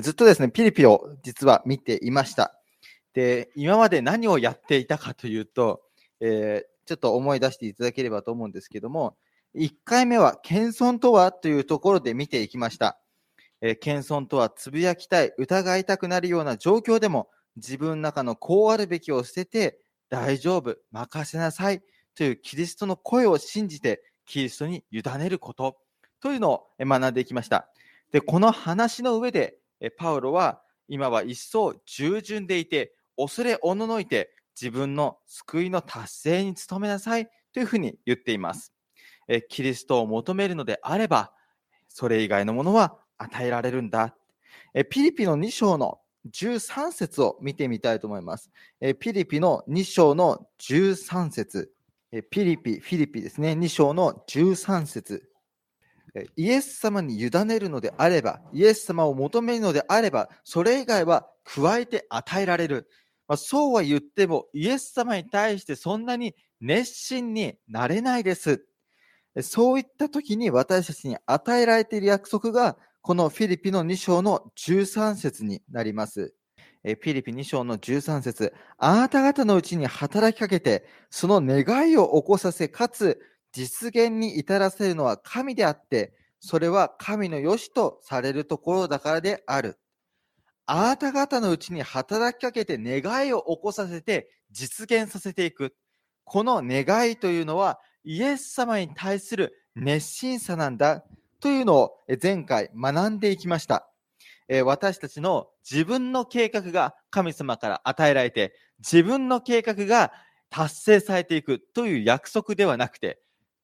ずっとですね、ピリピを実は見ていました。で、今まで何をやっていたかというと、ちょっと思い出していただければと思うんですけども、1回目は謙遜とはというところで見ていきました。謙遜とはつぶやきたい、疑いたくなるような状況でも自分の中のこうあるべきを捨てて、大丈夫、任せなさいというキリストの声を信じてキリストに委ねることというのを学んでいきました。で、この話の上でパウロは今は一層従順でいて、恐れおののいて自分の救いの達成に努めなさいというふうに言っています。キリストを求めるのであればそれ以外のものは与えられるんだ。ピリピの2章の13節を見てみたいと思います。ピリピの2章の13節、フィリピですね、2章の13節、イエス様に委ねるのであれば、イエス様を求めるのであれば、それ以外は加えて与えられる。そうは言ってもイエス様に対してそんなに熱心になれないです。そういった時に私たちに与えられている約束がこのフィリピの2章の13節になります。フィリピ2章の13節、あなた方のうちに働きかけてその願いを起こさせ、かつ実現に至らせるのは神であって、それは神の良しとされるところだからである。あなた方のうちに働きかけて願いを起こさせて実現させていく。この願いというのはイエス様に対する熱心さなんだというのを前回学んでいきました。私たちの自分の計画が神様から与えられて、自分の計画が達成されていくという約束ではなくて、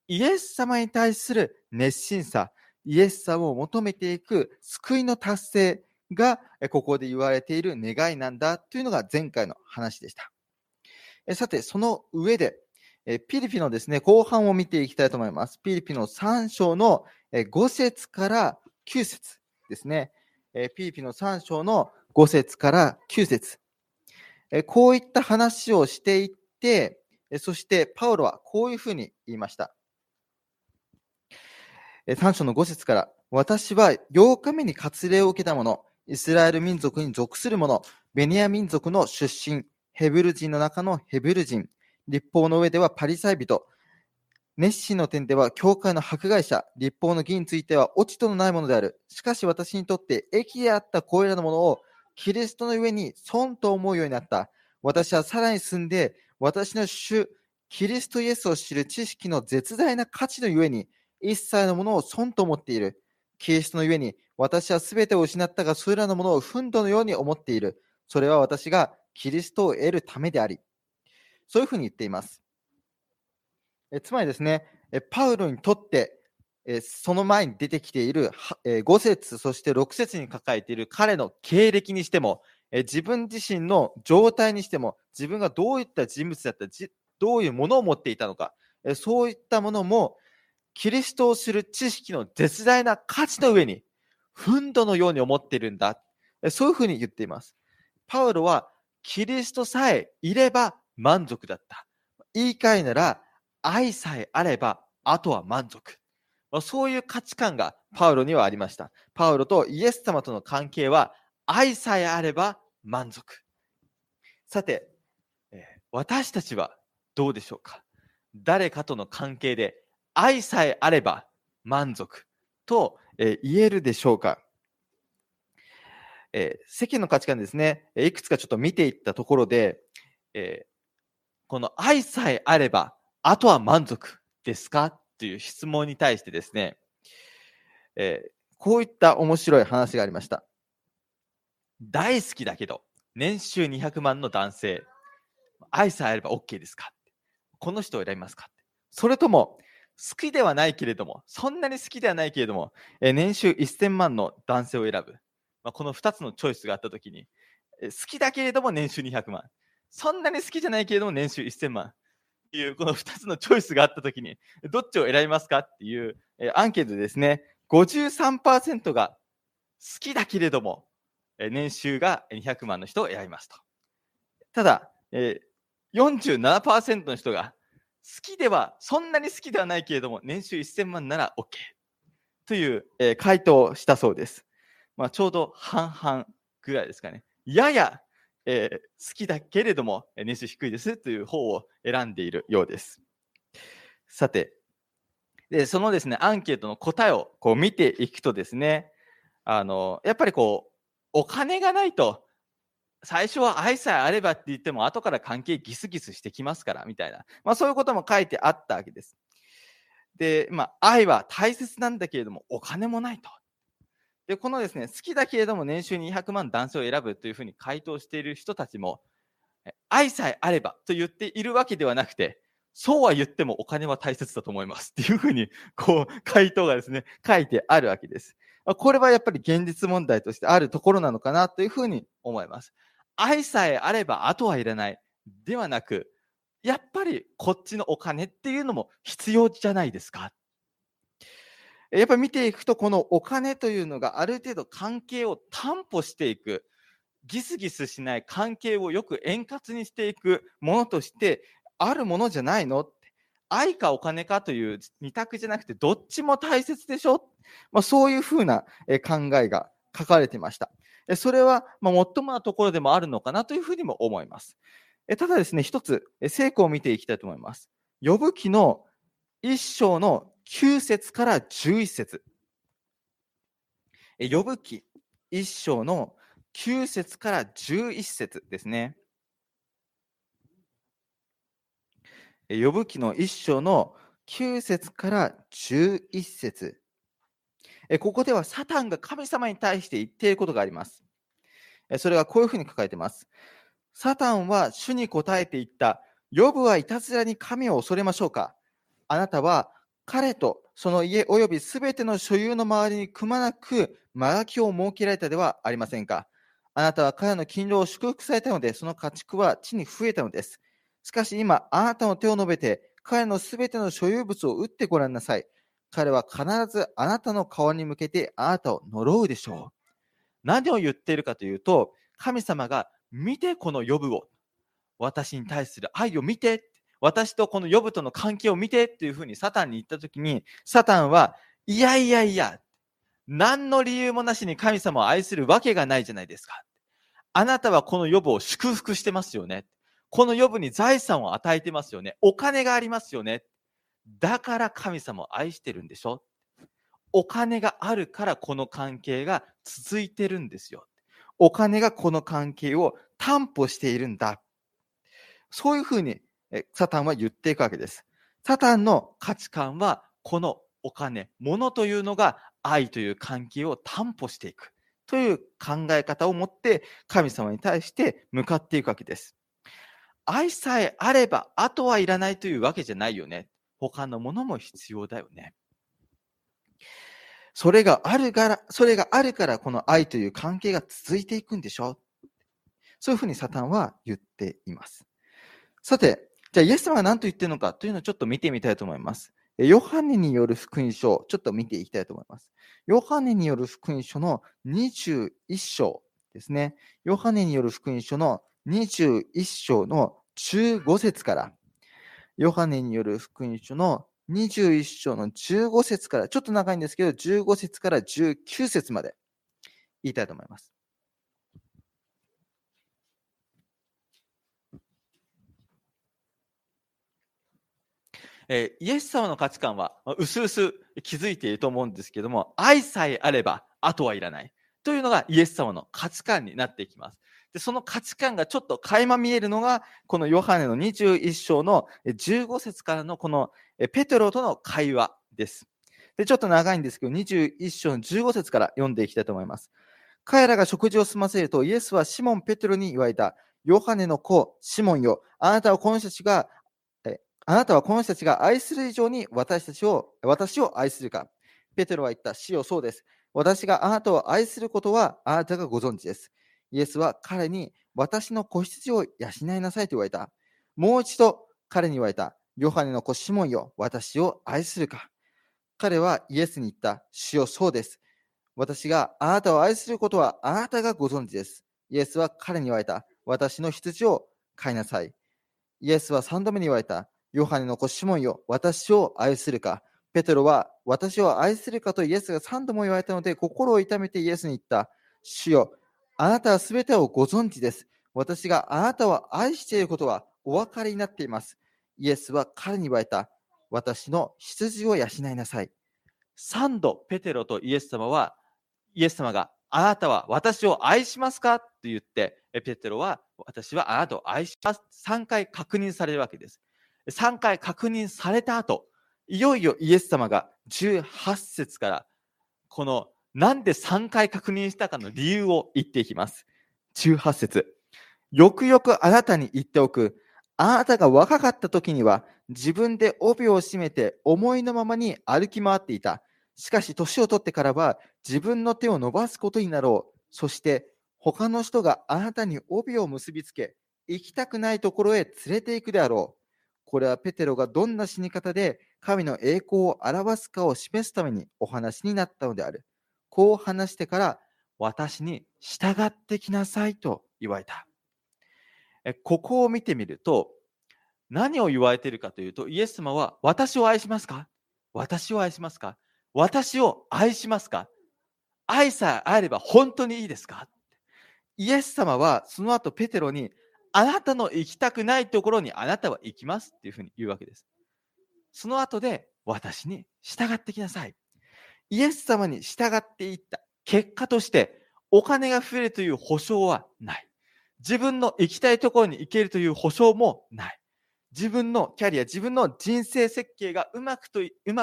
イエス様に対する熱心さ、イエス様を求めていく救いの達成がここで言われている願いなんだというのが前回の話でした。さて、その上でピリピのですね、後半を見ていきたいと思います。ピリピの3章の5節から9節ですね。ピリピの3章の5節から9節、こういった話をしていって、そしてパウロはこういうふうに言いました。3章の5節から、私は8日目に割礼を受けた者、イスラエル民族に属する者、ベニヤ民族の出身、ヘブル人の中のヘブル人、律法の上ではパリサイ人、熱心の点では教会の迫害者、律法の義については落ち度のないものである。しかし私にとって益であったこれらのものをキリストの上に損と思うようになった。私はさらに進んで、私の主キリストイエスを知る知識の絶大な価値のゆえに一切のものを損と思っている。キリストのゆえに私はすべてを失ったが、それらのものを憤怒のように思っている。それは私がキリストを得るためであり。そういうふうに言っています。つまりですね、パウロにとってその前に出てきている5節そして6節に書かれている彼の経歴にしても、自分自身の状態にしても、自分がどういった人物だった、どういうものを持っていたのか、そういったものもキリストを知る知識の絶大な価値の上に憤怒のように思っているんだ。そういうふうに言っています。パウロはキリストさえいれば満足だった、言い換えなら愛さえあればあとは満足、そういう価値観がパウロにはありました。パウロとイエス様との関係は愛さえあれば満足。さて、私たちはどうでしょうか。誰かとの関係で愛さえあれば満足と言えるでしょうか。世間の価値観ですね、いくつかちょっと見ていったところで、この愛さえあればあとは満足ですかという質問に対してですね、こういった面白い話がありました。大好きだけど年収200万の男性、愛さえあれば OK ですか、この人を選びますか。それとも好きではないけれども、そんなに好きではないけれども、年収1000万の男性を選ぶ。この2つのチョイスがあったときに、好きだけれども年収200万、そんなに好きじゃないけれども年収1000万という、この2つのチョイスがあったときに、どっちを選びますかっていうアンケートでですね、53% が好きだけれども、年収が200万の人を選びますと。ただ、47% の人が、好きではそんなに好きではないけれども年収1000万なら OK という回答をしたそうです。まあ、ちょうど半々ぐらいですかね。やや、好きだけれども年収低いですという方を選んでいるようです。さて、でそのですね、アンケートの答えをこう見ていくとですね、やっぱりこうお金がないと最初は愛さえあればって言っても後から関係ギスギスしてきますからみたいな、まあ、そういうことも書いてあったわけです。で、まあ、愛は大切なんだけれどもお金もないと。でこのですね、好きだけれども年収200万男性を選ぶというふうに回答している人たちも、愛さえあればと言っているわけではなくて、そうは言ってもお金は大切だと思いますっていうふうにこう回答がですね、書いてあるわけです。これはやっぱり現実問題としてあるところなのかなというふうに思います。愛さえあればあとはいらないではなく、やっぱりこっちのお金っていうのも必要じゃないですか。やっぱり見ていくと、このお金というのがある程度関係を担保していく、ギスギスしない関係をよく円滑にしていくものとしてあるものじゃないの。愛かお金かという二択じゃなくて、どっちも大切でしょ、まあ、そういうふうな考えが書かれてました。それはまあもっともなところでもあるのかなというふうにも思います。ただですね、一つ聖句を見ていきたいと思います。ヨブ記の一章の9節から11節。ヨブ記一章の9節から11節ですね。ヨブ記の一章の9節から11節。ここではサタンが神様に対して言っていることがあります。それはこういうふうに書かれています。サタンは主に答えて言った。ヨブはいたずらに神を恐れましょうか。あなたは彼とその家およびすべての所有の周りにくまなくマラキを設けられたではありませんか。あなたは彼の勤労を祝福されたので、その家畜は地に増えたのです。しかし今、あなたの手を伸べて彼のすべての所有物を打ってごらんなさい。彼は必ずあなたの顔に向けてあなたを呪うでしょう。何を言っているかというと、神様が見てこのヨブを、私に対する愛を見て、私とこのヨブとの関係を見てというふうにサタンに言ったときに、サタンはいやいやいや、何の理由もなしに神様を愛するわけがないじゃないですか。あなたはこのヨブを祝福してますよね。このヨブに財産を与えてますよね。お金がありますよね。だから神様を愛してるんでしょ。お金があるからこの関係が続いてるんですよ。お金がこの関係を担保しているんだ。そういうふうにサタンは言っていくわけです。サタンの価値観は、このお金、物というのが愛という関係を担保していくという考え方を持って神様に対して向かっていくわけです。愛さえあればあとはいらないというわけじゃないよね。他のものも必要だよね。それがあるからこの愛という関係が続いていくんでしょ。そういうふうにサタンは言っています。さて、じゃあイエス様は何と言っているのかというのをちょっと見てみたいと思います。ヨハネによる福音書をちょっと見ていきたいと思います。ヨハネによる福音書の21章ですね。ヨハネによる福音書の21章の15節から、ヨハネによる福音書の21章の15節から、ちょっと長いんですけど、15節から19節まで言いたいと思います。イエス様の価値観はうすうす気づいていると思うんですけども、愛さえあればあとはいらないというのがイエス様の価値観になっていきます。で、その価値観がちょっと垣間見えるのが、このヨハネの21章の15節からのこのペテロとの会話です。で、ちょっと長いんですけど、21章の15節から読んでいきたいと思います。彼らが食事を済ませると、イエスはシモン・ペテロに言われた。ヨハネの子、シモンよ、あなたはこの人たちが愛する以上に私を愛するか。ペテロは言った。主よ、そうです。私があなたを愛することはあなたがご存知です。イエスは彼に、私の子羊を養いなさいと言われた。もう一度彼に言われた。ヨハネの子シモンよ、私を愛するか。彼はイエスに言った。主よ、そうです。私があなたを愛することはあなたがご存知です。イエスは彼に言われた。私の羊を飼いなさい。イエスは3度目に言われた。ヨハネの子シモンよ、私を愛するか。ペテロは、私を愛するかとイエスが3度も言われたので、心を痛めてイエスに言った。主よ、あなたはすべてをご存知です。私があなたを愛していることはお分かりになっています。イエスは彼に言われた。私の羊を養いなさい。3度ペテロとイエス様が、あなたは私を愛しますかと言って、ペテロは、私はあなたを愛します。3回確認されるわけです。3回確認された後、いよいよイエス様が18節から、このなんで3回確認したかの理由を言っていきます。18節。よくよくあなたに言っておく。あなたが若かった時には、自分で帯を締めて思いのままに歩き回っていた。しかし年を取ってからは自分の手を伸ばすことになろう。そして他の人があなたに帯を結びつけ、行きたくないところへ連れて行くであろう。これはペテロがどんな死に方で神の栄光を表すかを示すためにお話になったのである。こう話してから、私に従ってきなさいと言われた。ここを見てみると、何を言われているかというと、イエス様は私を愛しますか？私を愛しますか？私を愛しますか？愛さえあれば本当にいいですか？イエス様はその後ペテロに、あなたの行きたくないところにあなたは行きますっていうふうに言うわけです。その後で私に従ってきなさい。イエス様に従っていった結果としてお金が増えるという保証はない。自分の行きたいところに行けるという保証もない。自分のキャリア、自分の人生設計がうま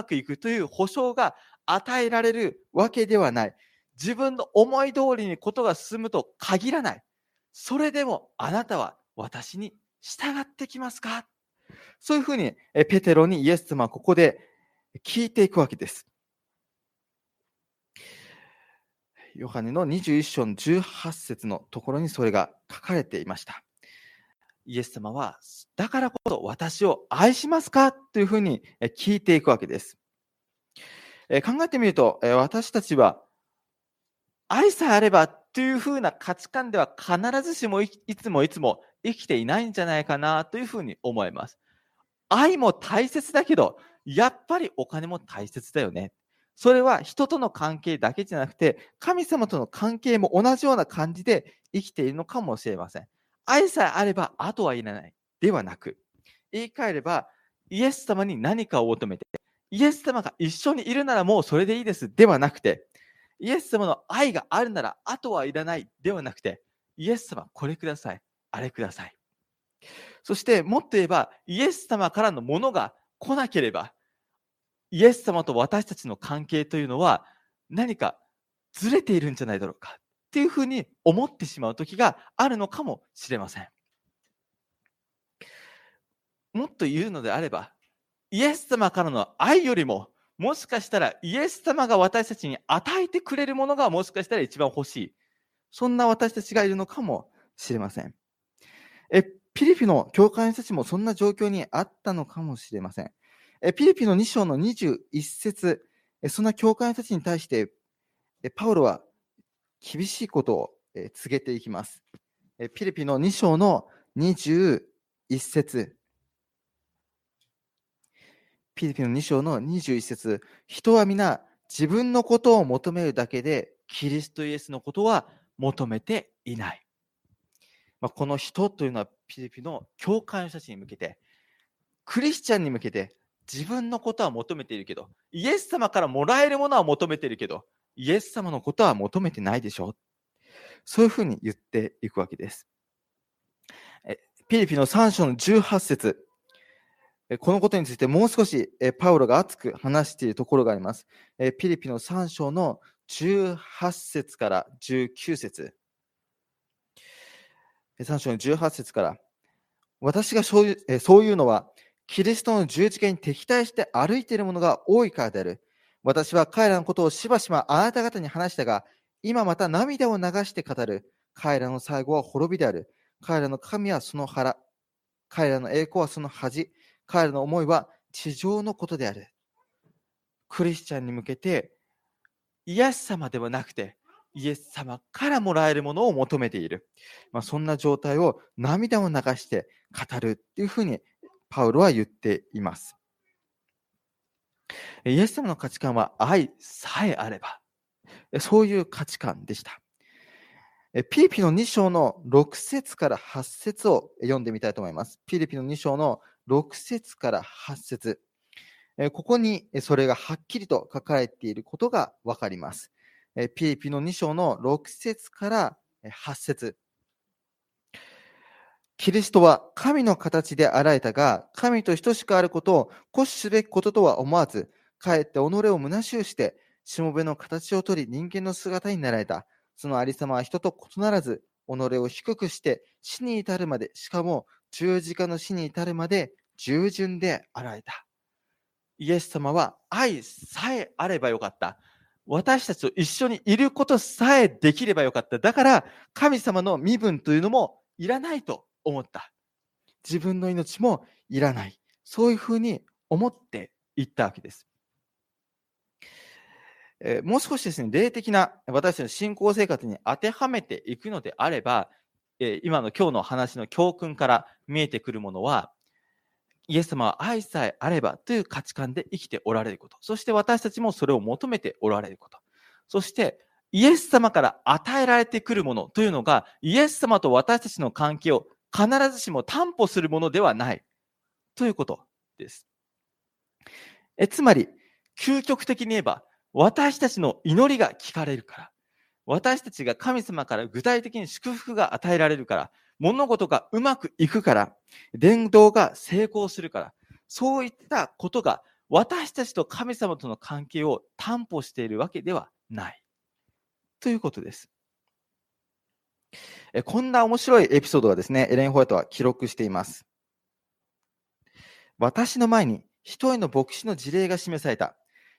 くいくという保証が与えられるわけではない。自分の思い通りにことが進むと限らない。それでもあなたは私に従ってきますか？そういうふうにペテロにイエス様はここで聞いていくわけです。ヨハネの21章の18節のところにそれが書かれていました。イエス様は、だからこそ私を愛しますかというふうに聞いていくわけです。考えてみると、私たちは愛さえあればというふうな価値観では必ずしもいつも生きていないんじゃないかなというふうに思います。愛も大切だけど、やっぱりお金も大切だよね。それは人との関係だけじゃなくて、神様との関係も同じような感じで生きているのかもしれません。愛さえあればあとはいらないではなく、言い換えればイエス様に何かを求めて、イエス様が一緒にいるならもうそれでいいですではなくて、イエス様の愛があるならあとはいらないではなくて、イエス様これください、あれください。そしてもっと言えば、イエス様からのものが来なければ、イエス様と私たちの関係というのは何かずれているんじゃないだろうかっていうふうに思ってしまう時があるのかもしれません。もっと言うのであれば、イエス様からの愛よりも、もしかしたらイエス様が私たちに与えてくれるものがもしかしたら一番欲しい、そんな私たちがいるのかもしれません。ピリピの教会の人たちもそんな状況にあったのかもしれません。ピリピの2章の21節、そんな教会の人たちに対してパウロは厳しいことを告げていきます。ピリピの2章の21節。ピリピの2章の21節。人は皆自分のことを求めるだけで、キリストイエスのことは求めていない。この人というのはピリピの教会の人たちに向けて、クリスチャンに向けて、自分のことは求めているけど、イエス様からもらえるものは求めているけど、イエス様のことは求めてないでしょう。そういうふうに言っていくわけです。ピリピの3章の18節。このことについてもう少しパウロが熱く話しているところがあります。ピリピの3章の18節から19節。3章の18節から。私がそういうのは、キリストの十字架に敵対して歩いているものが多いからである。私は彼らのことをしばしばあなた方に話したが、今また涙を流して語る。彼らの最後は滅びである。彼らの神はその腹。彼らの栄光はその恥。彼らの思いは地上のことである。クリスチャンに向けて、イエス様ではなくて、イエス様からもらえるものを求めている。そんな状態を涙を流して語るっていうふうにパウロは言っています。イエス様の価値観は愛さえあれば、そういう価値観でした。ピリピの2章の6節から8節を読んでみたいと思います。ピリピの2章の6節から8節。ここにそれがはっきりと書かれていることがわかります。ピリピの2章の6節から8節。キリストは神の形であられたが、神と等しくあることを固守すべきこととは思わず、かえって己を虚しゅうして、しもべの形をとり人間の姿になられた。そのありさまは人と異ならず、己を低くして死に至るまで、しかも十字架の死に至るまで従順であられた。イエス様は愛さえあればよかった。私たちと一緒にいることさえできればよかった。だから神様の身分というのもいらないと思った。自分の命もいらない。そういうふうに思っていったわけです。もう少しですね、霊的な私たちの信仰生活に当てはめていくのであれば、今日の話の教訓から見えてくるものは、イエス様は愛さえあればという価値観で生きておられること、そして私たちもそれを求めておられること、そしてイエス様から与えられてくるものというのが、イエス様と私たちの関係を必ずしも担保するものではないということです。つまり、究極的に言えば、私たちの祈りが聞かれるから、私たちが神様から具体的に祝福が与えられるから、物事がうまくいくから、伝道が成功するから、そういったことが私たちと神様との関係を担保しているわけではないということです。こんな面白いエピソードはですね、エレン・ホワイトは記録しています。私の前に一人の牧師の事例が示された。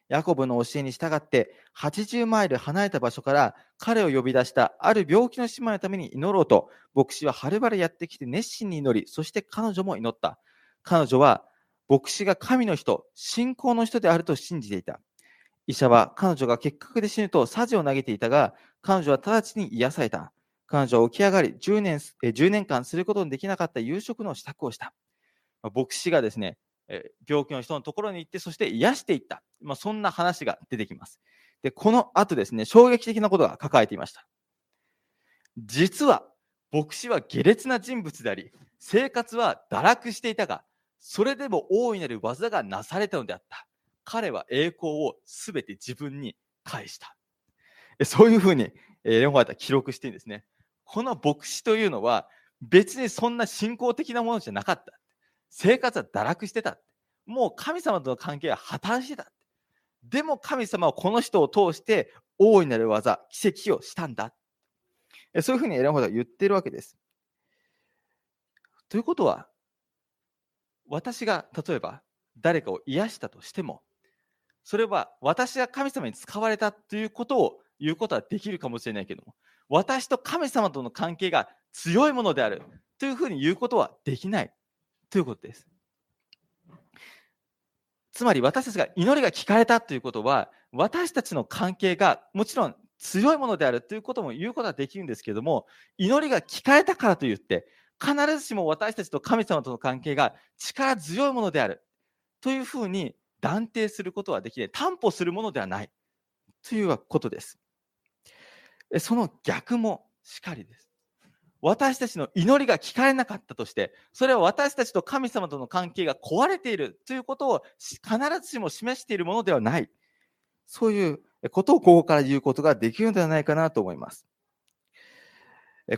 ヤコブの教えに従って80マイル離れた場所から彼を呼び出したある病気の姉妹のために祈ろうと牧師ははるばるやってきて熱心に祈り、そして彼女も祈った。彼女は牧師が神の人、信仰の人であると信じていた。医者は彼女が結核で死ぬと匙を投げていたが、彼女は直ちに癒された。彼女は起き上がり、10年間することのできなかった夕食の支度をした。牧師がですね、病気の人のところに行って、そして癒していった、そんな話が出てきます。で、この後ですね、衝撃的なことが書かれていました。実は牧師は下劣な人物であり、生活は堕落していたが、それでも大いなる技がなされたのであった。彼は栄光をすべて自分に返した。そういうふうにエレン・ホワイトは記録しているんですね。この牧師というのは別にそんな信仰的なものじゃなかった。生活は堕落してた。もう神様との関係は破綻してた。でも神様はこの人を通して大いなる技、奇跡をしたんだ。そういうふうにエレン・ホワイトは言っているわけです。ということは、私が例えば誰かを癒したとしても、それは私が神様に使われたということを言うことはできるかもしれないけども、私と神様との関係が強いものであるというふうに言うことはできないということです。つまり私たちが祈りが聞かれたということは、私たちの関係がもちろん強いものであるということも言うことはできるんですけれども、祈りが聞かれたからといって必ずしも私たちと神様との関係が力強いものであるというふうに断定することはできない、担保するものではないということです。その逆もしかりです。私たちの祈りが聞かれなかったとして、それは私たちと神様との関係が壊れているということを必ずしも示しているものではない。そういうことをここから言うことができるのではないかなと思います。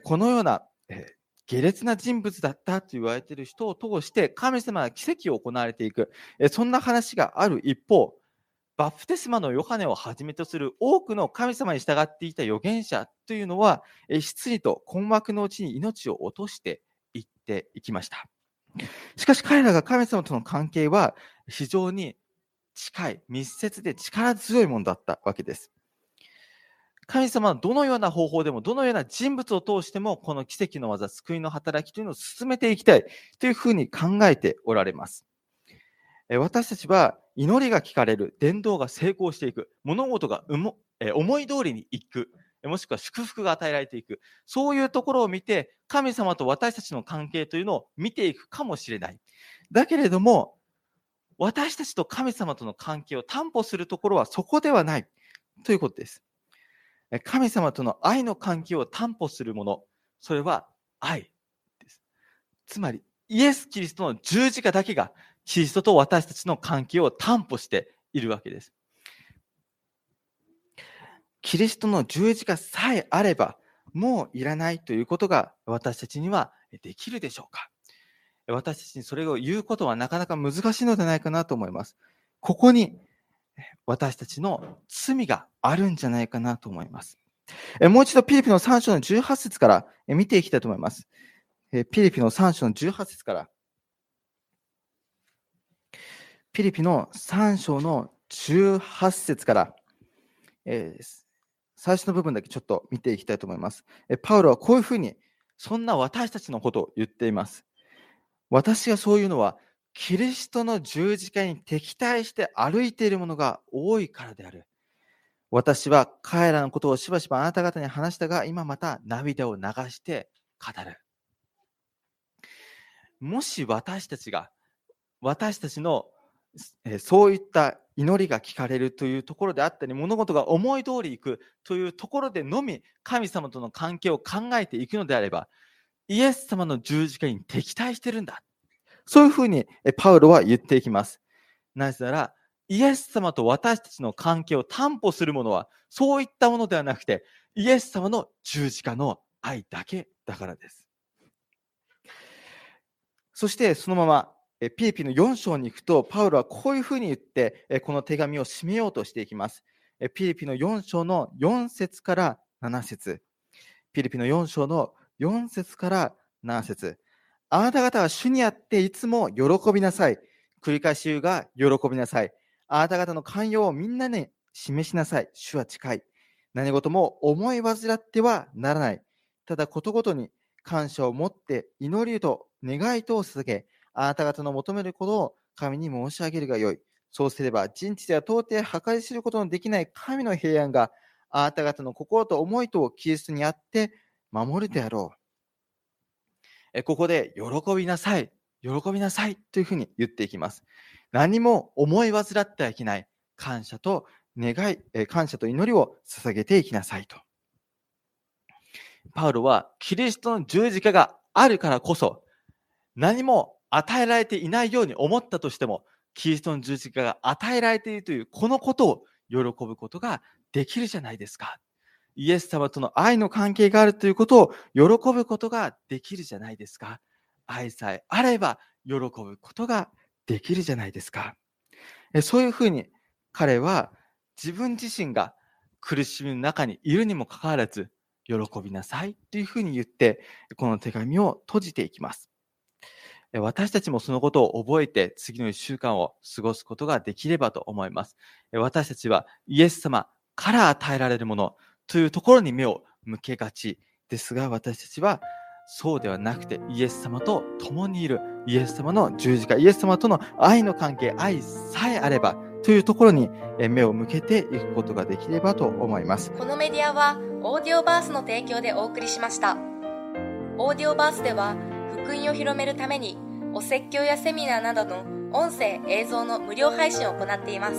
このような下劣な人物だったと言われている人を通して神様が奇跡を行われていく、そんな話がある一方、バプテスマのヨハネをはじめとする多くの神様に従っていた預言者というのは、失意と困惑のうちに命を落としていっていきました。しかし彼らが神様との関係は非常に近い、密接で力強いものだったわけです。神様はどのような方法でも、どのような人物を通しても、この奇跡の技、救いの働きというのを進めていきたいというふうに考えておられます。私たちは祈りが聞かれる、伝道が成功していく、物事が思い通りにいく、もしくは祝福が与えられていく、そういうところを見て神様と私たちの関係というのを見ていくかもしれない。だけれども、私たちと神様との関係を担保するところはそこではないということです。神様との愛の関係を担保するもの、それは愛です。つまり、イエス・キリストの十字架だけがキリストと私たちの関係を担保しているわけです。キリストの十字架さえあれば、もういらないということが私たちにはできるでしょうか。私たちにそれを言うことはなかなか難しいのではないかなと思います。ここに私たちの罪があるんじゃないかなと思います。もう一度ピリピの3章の18節から見ていきたいと思います。ピリピの3章の18節から。ピリピの3章の18節から、最初の部分だけちょっと見ていきたいと思います。パウロはこういうふうにそんな私たちのことを言っています。私がそういうのはキリストの十字架に敵対して歩いているものが多いからである。私は彼らのことをしばしばあなた方に話したが、今また涙を流して語る。もし私たちのそういった祈りが聞かれるというところであったり、物事が思い通りいくというところでのみ神様との関係を考えていくのであれば、イエス様の十字架に敵対してるんだ、そういうふうにパウロは言っていきます。なぜならイエス様と私たちの関係を担保するものはそういったものではなくて、イエス様の十字架の愛だけだからです。そしてそのままピリピの4章に行くと、パウロはこういうふうに言ってこの手紙を締めようとしていきます。ピリピの4章の4節から7節、ピリピの4章の4節から7節、あなた方は主にあっていつも喜びなさい。繰り返し言うが喜びなさい。あなた方の寛容をみんなに示しなさい。主は近い。何事も思い煩ってはならない。ただことごとに感謝を持って祈りと願いとを捧げ、あなた方の求めることを神に申し上げるがよい。そうすれば人知では到底計り知ることのできない神の平安があなた方の心と思いとをキリストにあって守るであろう。ここで喜びなさい、喜びなさいというふうに言っていきます。何も思い煩ってはいけない。感謝と願い、感謝と祈りを捧げていきなさいと。パウロはキリストの十字架があるからこそ、何も与えられていないように思ったとしても、キリストの十字架が与えられているというこのことを喜ぶことができるじゃないですか。イエス様との愛の関係があるということを喜ぶことができるじゃないですか。愛さえあれば喜ぶことができるじゃないですか。そういうふうに彼は自分自身が苦しみの中にいるにもかかわらず、喜びなさいというふうに言ってこの手紙を閉じていきます。私たちもそのことを覚えて次の1週間を過ごすことができればと思います。私たちはイエス様から与えられるものというところに目を向けがちですが、私たちはそうではなくて、イエス様と共にいる、イエス様の十字架、イエス様との愛の関係、愛さえあればというところに目を向けていくことができればと思います。このメディアはオーディオバースの提供でお送りしました。オーディオバースでは福音を広めるためにお説教やセミナーなどの音声映像の無料配信を行っています。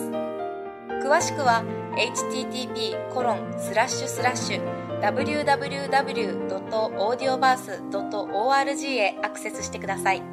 詳しくは http://www.audioverse.org へアクセスしてください。